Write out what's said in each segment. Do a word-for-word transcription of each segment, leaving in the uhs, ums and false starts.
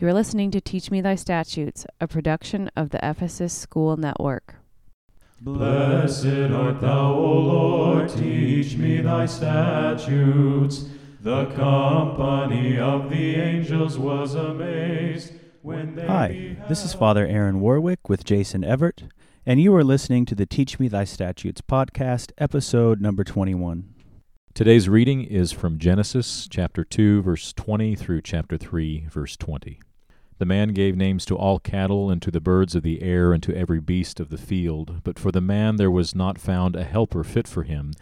You are listening to Teach Me Thy Statutes, a production of the Ephesus School Network. Blessed art thou, O Lord, teach me thy statutes. The company of the angels was amazed when they Hi, beheld. This is Father Aaron Warwick with Jason Everett, and you are listening to the Teach Me Thy Statutes podcast, episode number twenty-one. Today's reading is from Genesis chapter two, verse twenty through chapter three, verse twenty. The man gave names to all cattle and to the birds of the air and to every beast of the field, but for the man there was not found a helper fit for him.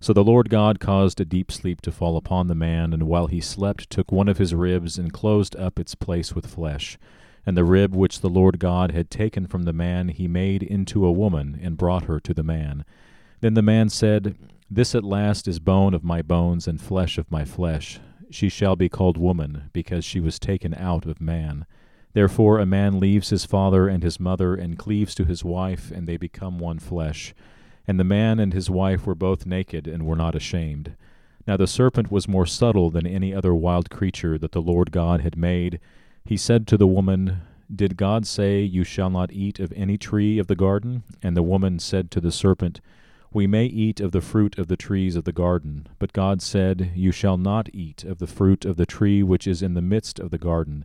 So the Lord God caused a deep sleep to fall upon the man, and while he slept took one of his ribs and closed up its place with flesh. And the rib which the Lord God had taken from the man he made into a woman and brought her to the man. Then the man said, "This at last is bone of my bones and flesh of my flesh. She shall be called woman, because she was taken out of man." Therefore a man leaves his father and his mother and cleaves to his wife, and they become one flesh. And the man and his wife were both naked and were not ashamed. Now the serpent was more subtle than any other wild creature that the Lord God had made. He said to the woman, "Did God say, 'You shall not eat of any tree of the garden?'" And the woman said to the serpent, "We may eat of the fruit of the trees of the garden. But God said, 'You shall not eat of the fruit of the tree which is in the midst of the garden,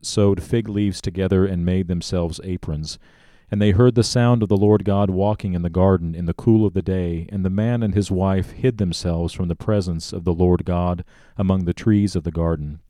sewed fig leaves together and made themselves aprons. And they heard the sound of the Lord God walking in the garden in the cool of the day, and the man and his wife hid themselves from the presence of the Lord God among the trees of the garden.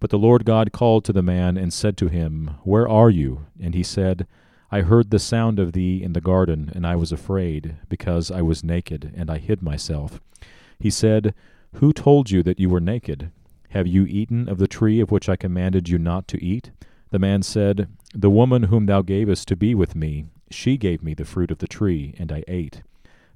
But the Lord God called to the man and said to him, "Where are you?" And he said, "I heard the sound of thee in the garden, and I was afraid, because I was naked, and I hid myself." He said, "Who told you that you were naked? Have you eaten of the tree of which I commanded you not to eat?" The man said, "The woman whom thou gavest to be with me, she gave me the fruit of the tree, and I ate."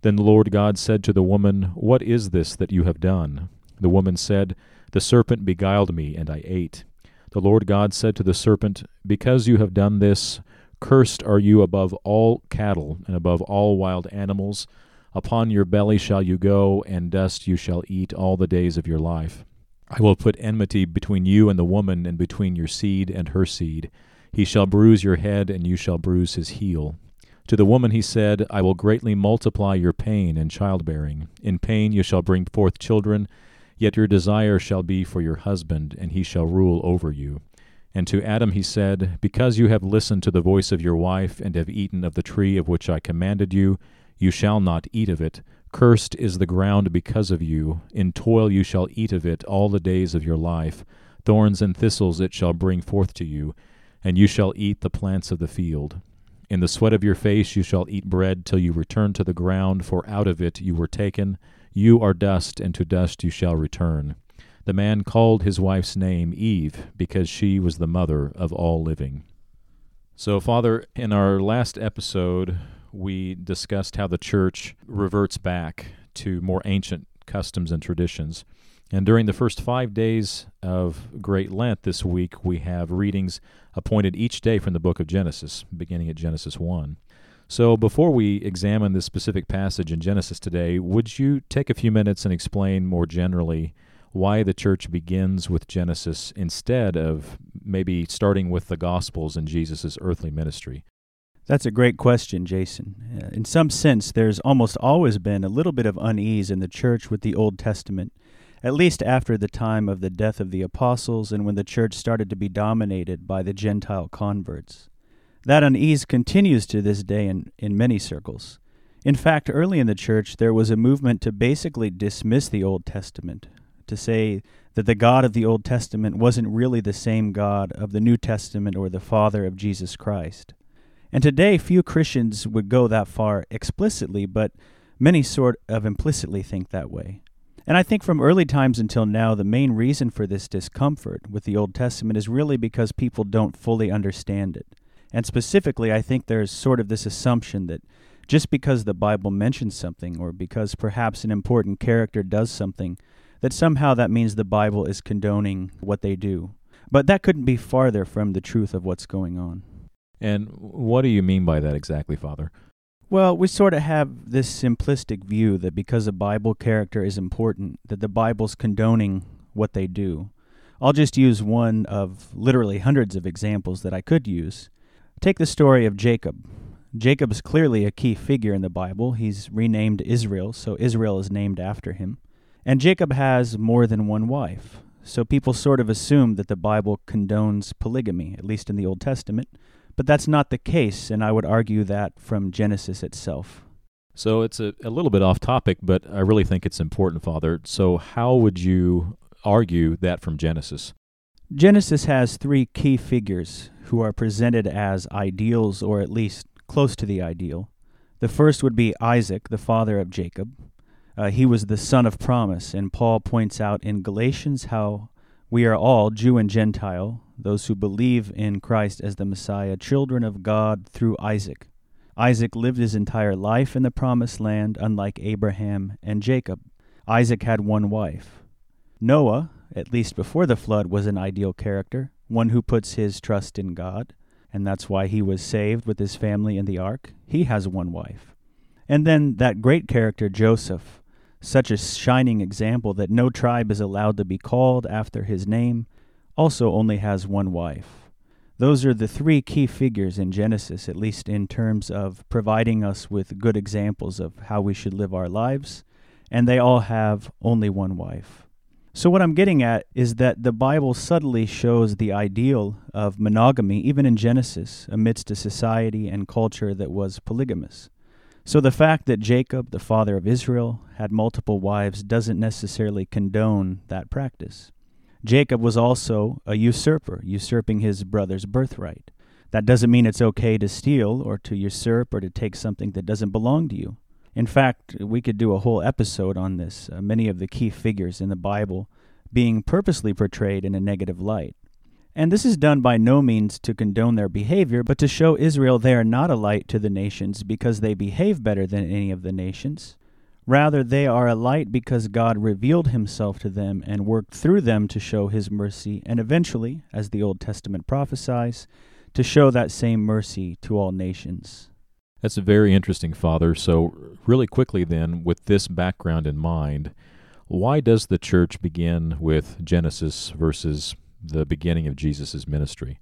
Then the Lord God said to the woman, "What is this that you have done?" The woman said, "The serpent beguiled me, and I ate." The Lord God said to the serpent, "Because you have done this, cursed are you above all cattle and above all wild animals. Upon your belly shall you go, and dust you shall eat all the days of your life. I will put enmity between you and the woman, and between your seed and her seed. He shall bruise your head, and you shall bruise his heel." To the woman he said, "I will greatly multiply your pain and childbearing. In pain you shall bring forth children, yet your desire shall be for your husband, and he shall rule over you." And to Adam he said, "Because you have listened to the voice of your wife and have eaten of the tree of which I commanded you, you shall not eat of it. Cursed is the ground because of you. In toil you shall eat of it all the days of your life. Thorns and thistles it shall bring forth to you, and you shall eat the plants of the field. In the sweat of your face you shall eat bread till you return to the ground, for out of it you were taken. You are dust, and to dust you shall return." The man called his wife's name Eve, because she was the mother of all living. So, Father, in our last episode, we discussed how the church reverts back to more ancient customs and traditions. And during the first five days of Great Lent this week, we have readings appointed each day from the book of Genesis, beginning at Genesis one. So before we examine this specific passage in Genesis today, would you take a few minutes and explain more generally why the church begins with Genesis instead of maybe starting with the Gospels and Jesus' earthly ministry? That's a great question, Jason. In some sense, there's almost always been a little bit of unease in the church with the Old Testament, at least after the time of the death of the apostles and when the church started to be dominated by the Gentile converts. That unease continues to this day in, in many circles. In fact, early in the church, there was a movement to basically dismiss the Old Testament, to say that the God of the Old Testament wasn't really the same God of the New Testament or the Father of Jesus Christ. And today, few Christians would go that far explicitly, but many sort of implicitly think that way. And I think from early times until now, the main reason for this discomfort with the Old Testament is really because people don't fully understand it. And specifically, I think there's sort of this assumption that just because the Bible mentions something, or because perhaps an important character does something, that somehow that means the Bible is condoning what they do. But that couldn't be farther from the truth of what's going on. And what do you mean by that exactly, Father? Well, we sort of have this simplistic view that because a Bible character is important, that the Bible's condoning what they do. I'll just use one of literally hundreds of examples that I could use. Take the story of Jacob. Jacob's clearly a key figure in the Bible. He's renamed Israel, so Israel is named after him. And Jacob has more than one wife. So people sort of assume that the Bible condones polygamy, at least in the Old Testament. But that's not the case, and I would argue that from Genesis itself. So it's a, a little bit off topic, but I really think it's important, Father. So how would you argue that from Genesis? Genesis has three key figures who are presented as ideals, or at least close to the ideal. The first would be Isaac, the father of Jacob. Uh, he was the son of promise, and Paul points out in Galatians how we are all, Jew and Gentile, those who believe in Christ as the Messiah, children of God through Isaac. Isaac lived his entire life in the promised land, unlike Abraham and Jacob. Isaac had one wife. Noah, at least before the flood, was an ideal character, one who puts his trust in God, and that's why he was saved with his family in the ark. He has one wife. And then that great character, Joseph, such a shining example that no tribe is allowed to be called after his name, also only has one wife. Those are the three key figures in Genesis, at least in terms of providing us with good examples of how we should live our lives, and they all have only one wife. So what I'm getting at is that the Bible subtly shows the ideal of monogamy, even in Genesis, amidst a society and culture that was polygamous. So the fact that Jacob, the father of Israel, had multiple wives doesn't necessarily condone that practice. Jacob was also a usurper, usurping his brother's birthright. That doesn't mean it's okay to steal or to usurp or to take something that doesn't belong to you. In fact, we could do a whole episode on this, uh, many of the key figures in the Bible being purposely portrayed in a negative light. And this is done by no means to condone their behavior, but to show Israel they are not a light to the nations because they behave better than any of the nations. Rather, they are a light because God revealed himself to them and worked through them to show his mercy, and eventually, as the Old Testament prophesies, to show that same mercy to all nations. That's very interesting, Father. So really quickly then, with this background in mind, why does the church begin with Genesis versus the beginning of Jesus' ministry?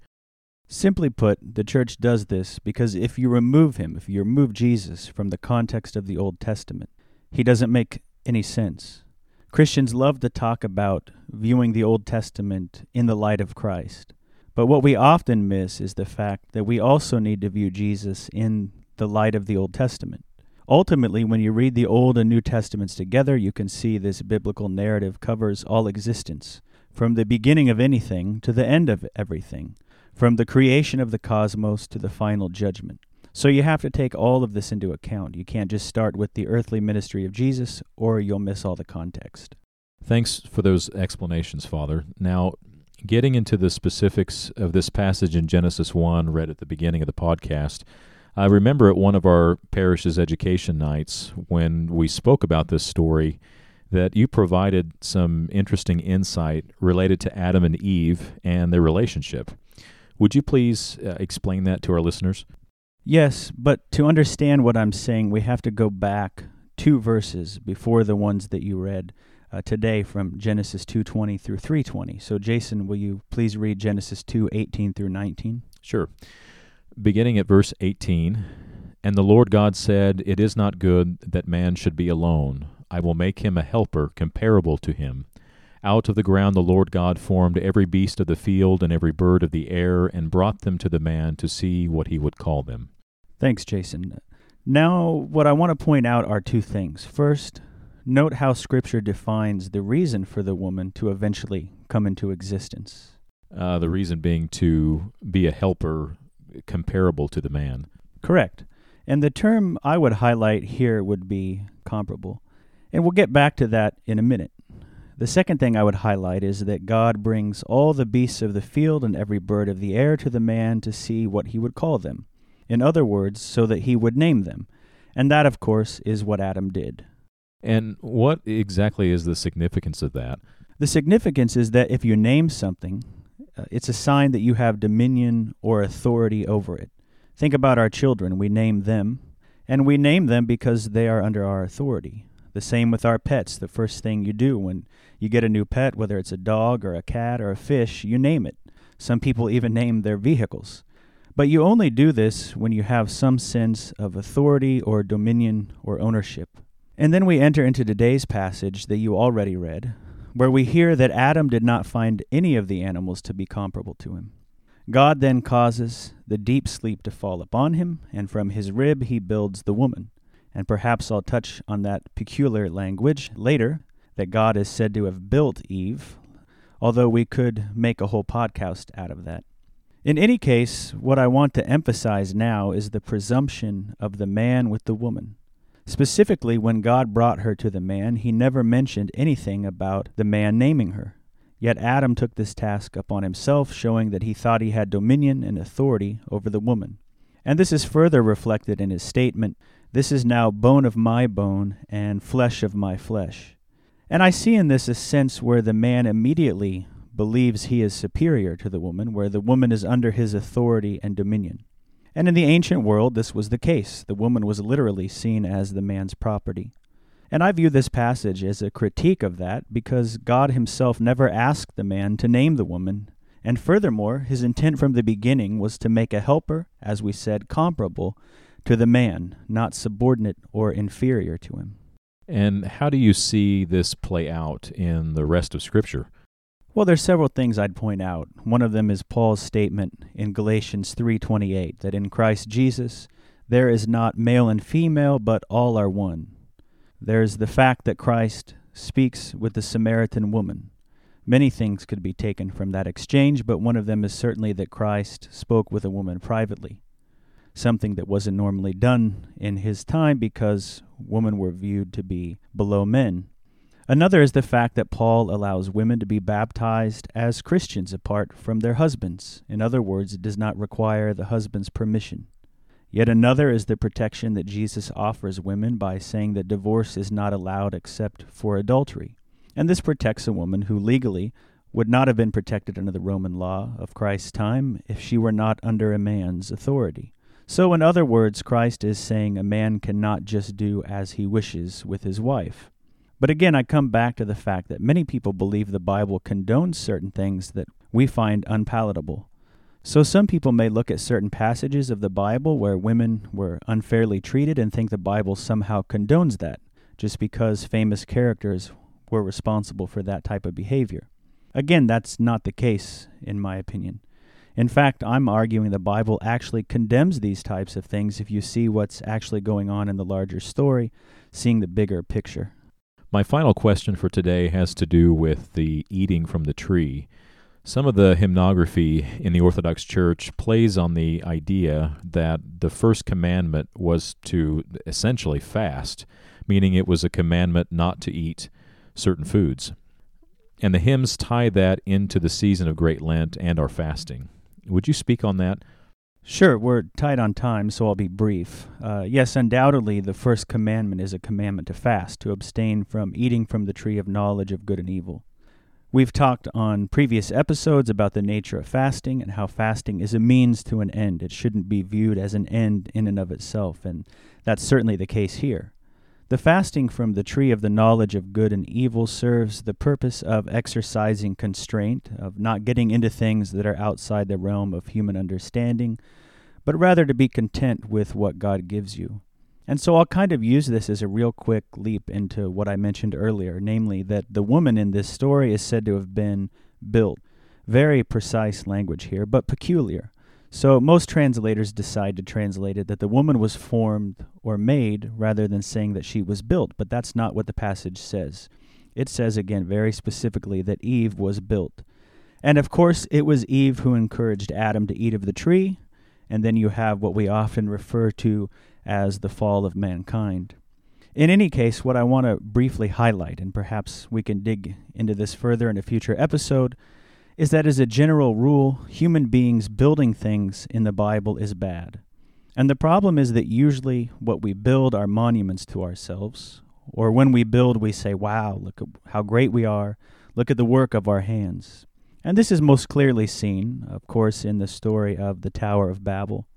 Simply put, the church does this because if you remove him, if you remove Jesus from the context of the Old Testament, he doesn't make any sense. Christians love to talk about viewing the Old Testament in the light of Christ, but what we often miss is the fact that we also need to view Jesus in the light of the Old Testament. Ultimately, when you read the Old and New Testaments together, you can see this biblical narrative covers all existence, from the beginning of anything to the end of everything, from the creation of the cosmos to the final judgment. So you have to take all of this into account. You can't just start with the earthly ministry of Jesus, or you'll miss all the context. Thanks for those explanations, Father. Now, getting into the specifics of this passage in Genesis one, read at the beginning of the podcast, I remember at one of our parish's education nights when we spoke about this story, that you provided some interesting insight related to Adam and Eve and their relationship. Would you please uh, explain that to our listeners? Yes, but to understand what I'm saying, we have to go back two verses before the ones that you read uh, today from Genesis two twenty through three twenty. So Jason, will you please read Genesis two eighteen through nineteen? Sure. Beginning at verse eighteen, "And the Lord God said, It is not good that man should be alone. I will make him a helper comparable to him. Out of the ground the Lord God formed every beast of the field and every bird of the air and brought them to the man to see what he would call them." Thanks, Jason. Now, what I want to point out are two things. First, note how Scripture defines the reason for the woman to eventually come into existence. Uh, the reason being to be a helper comparable to the man. Correct. And the term I would highlight here would be comparable. And we'll get back to that in a minute. The second thing I would highlight is that God brings all the beasts of the field and every bird of the air to the man to see what he would call them. In other words, so that he would name them. And that, of course, is what Adam did. And what exactly is the significance of that? The significance is that if you name something, uh, it's a sign that you have dominion or authority over it. Think about our children. We name them, and we name them because they are under our authority. The same with our pets. The first thing you do when you get a new pet, whether it's a dog or a cat or a fish, you name it. Some people even name their vehicles. But you only do this when you have some sense of authority or dominion or ownership. And then we enter into today's passage that you already read, where we hear that Adam did not find any of the animals to be comparable to him. God then causes the deep sleep to fall upon him, and from his rib he builds the woman. And perhaps I'll touch on that peculiar language later, that God is said to have built Eve, although we could make a whole podcast out of that. In any case, what I want to emphasize now is the presumption of the man with the woman. Specifically, when God brought her to the man, he never mentioned anything about the man naming her. Yet Adam took this task upon himself, showing that he thought he had dominion and authority over the woman. And this is further reflected in his statement, "This is now bone of my bone and flesh of my flesh." And I see in this a sense where the man immediately believes he is superior to the woman, where the woman is under his authority and dominion. And in the ancient world, this was the case. The woman was literally seen as the man's property. And I view this passage as a critique of that because God himself never asked the man to name the woman. And furthermore, his intent from the beginning was to make a helper, as we said, comparable to the man, not subordinate or inferior to him. And how do you see this play out in the rest of Scripture? Well, there's several things I'd point out. One of them is Paul's statement in Galatians three twenty-eight, that in Christ Jesus there is not male and female, but all are one. There's the fact that Christ speaks with the Samaritan woman. Many things could be taken from that exchange, but one of them is certainly that Christ spoke with a woman privately, something that wasn't normally done in his time because women were viewed to be below men. Another is the fact that Paul allows women to be baptized as Christians apart from their husbands. In other words, it does not require the husband's permission. Yet another is the protection that Jesus offers women by saying that divorce is not allowed except for adultery. And this protects a woman who legally would not have been protected under the Roman law of Christ's time if she were not under a man's authority. So in other words, Christ is saying a man cannot just do as he wishes with his wife. But again, I come back to the fact that many people believe the Bible condones certain things that we find unpalatable. So some people may look at certain passages of the Bible where women were unfairly treated and think the Bible somehow condones that, just because famous characters were responsible for that type of behavior. Again, that's not the case, in my opinion. In fact, I'm arguing the Bible actually condemns these types of things if you see what's actually going on in the larger story, seeing the bigger picture. My final question for today has to do with the eating from the tree. Some of the hymnography in the Orthodox Church plays on the idea that the first commandment was to essentially fast, meaning it was a commandment not to eat certain foods. And the hymns tie that into the season of Great Lent and our fasting. Would you speak on that? Sure, we're tight on time, so I'll be brief. Uh, yes, undoubtedly, the first commandment is a commandment to fast, to abstain from eating from the tree of knowledge of good and evil. We've talked on previous episodes about the nature of fasting and how fasting is a means to an end. It shouldn't be viewed as an end in and of itself, and that's certainly the case here. The fasting from the tree of the knowledge of good and evil serves the purpose of exercising constraint, of not getting into things that are outside the realm of human understanding, but rather to be content with what God gives you. And so I'll kind of use this as a real quick leap into what I mentioned earlier, namely that the woman in this story is said to have been built. Very precise language here, but peculiar. So most translators decide to translate it that the woman was formed or made rather than saying that she was built, but that's not what the passage says. It says, again, very specifically that Eve was built. And of course, it was Eve who encouraged Adam to eat of the tree, and then you have what we often refer to as the fall of mankind. In any case, what I want to briefly highlight, and perhaps we can dig into this further in a future episode, is that as a general rule, human beings building things in the Bible is bad. And the problem is that usually what we build are monuments to ourselves, or when we build we say, wow, look at how great we are, look at the work of our hands. And this is most clearly seen, of course, in the story of the Tower of Babel.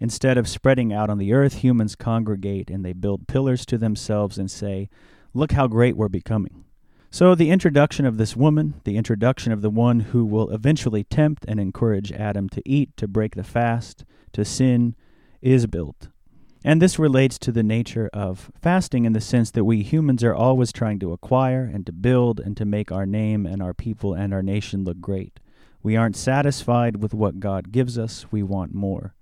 Instead of spreading out on the earth, humans congregate and they build pillars to themselves and say, look how great we're becoming. So the introduction of this woman, the introduction of the one who will eventually tempt and encourage Adam to eat, to break the fast, to sin, is built. And this relates to the nature of fasting in the sense that we humans are always trying to acquire and to build and to make our name and our people and our nation look great. We aren't satisfied with what God gives us. We want more.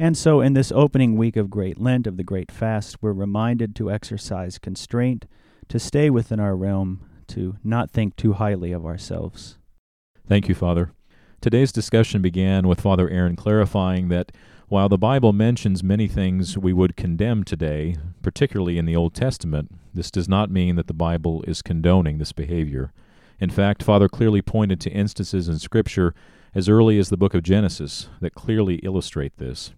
And so in this opening week of Great Lent, of the Great Fast, we're reminded to exercise constraint, to stay within our realm, to not think too highly of ourselves. Thank you, Father. Today's discussion began with Father Aaron clarifying that while the Bible mentions many things we would condemn today, particularly in the Old Testament, this does not mean that the Bible is condoning this behavior. In fact, Father clearly pointed to instances in Scripture as early as the book of Genesis that clearly illustrate this.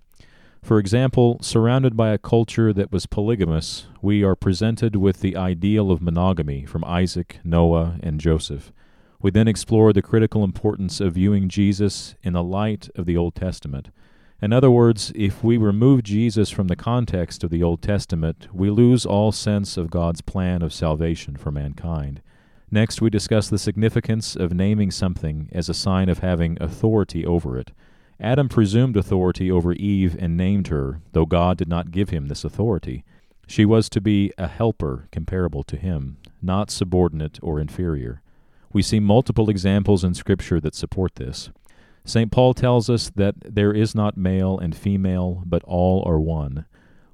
For example, surrounded by a culture that was polygamous, we are presented with the ideal of monogamy from Isaac, Noah, and Joseph. We then explore the critical importance of viewing Jesus in the light of the Old Testament. In other words, if we remove Jesus from the context of the Old Testament, we lose all sense of God's plan of salvation for mankind. Next, we discuss the significance of naming something as a sign of having authority over it. Adam presumed authority over Eve and named her, though God did not give him this authority. She was to be a helper comparable to him, not subordinate or inferior. We see multiple examples in Scripture that support this. Saint Paul tells us that there is not male and female, but all are one.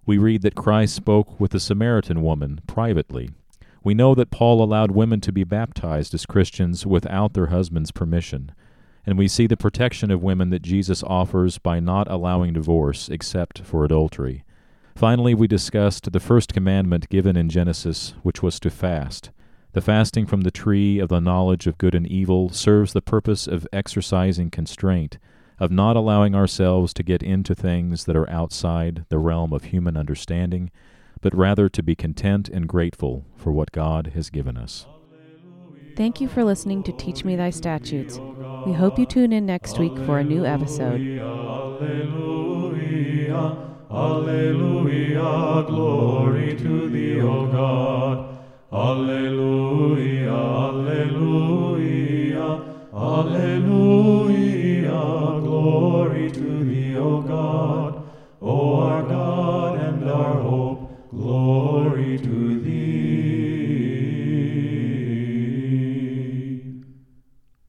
We read that Christ spoke with the Samaritan woman privately. We know that Paul allowed women to be baptized as Christians without their husband's permission. And we see the protection of women that Jesus offers by not allowing divorce except for adultery. Finally, we discussed the first commandment given in Genesis, which was to fast. The fasting from the tree of the knowledge of good and evil serves the purpose of exercising constraint, of not allowing ourselves to get into things that are outside the realm of human understanding, but rather to be content and grateful for what God has given us. Thank you for listening to Teach Me Thy Statutes. We hope you tune in next week for a new episode. Alleluia, alleluia, glory to thee, O God. Alleluia, alleluia, alleluia, glory to thee, O God. O our God and our hope, glory to thee.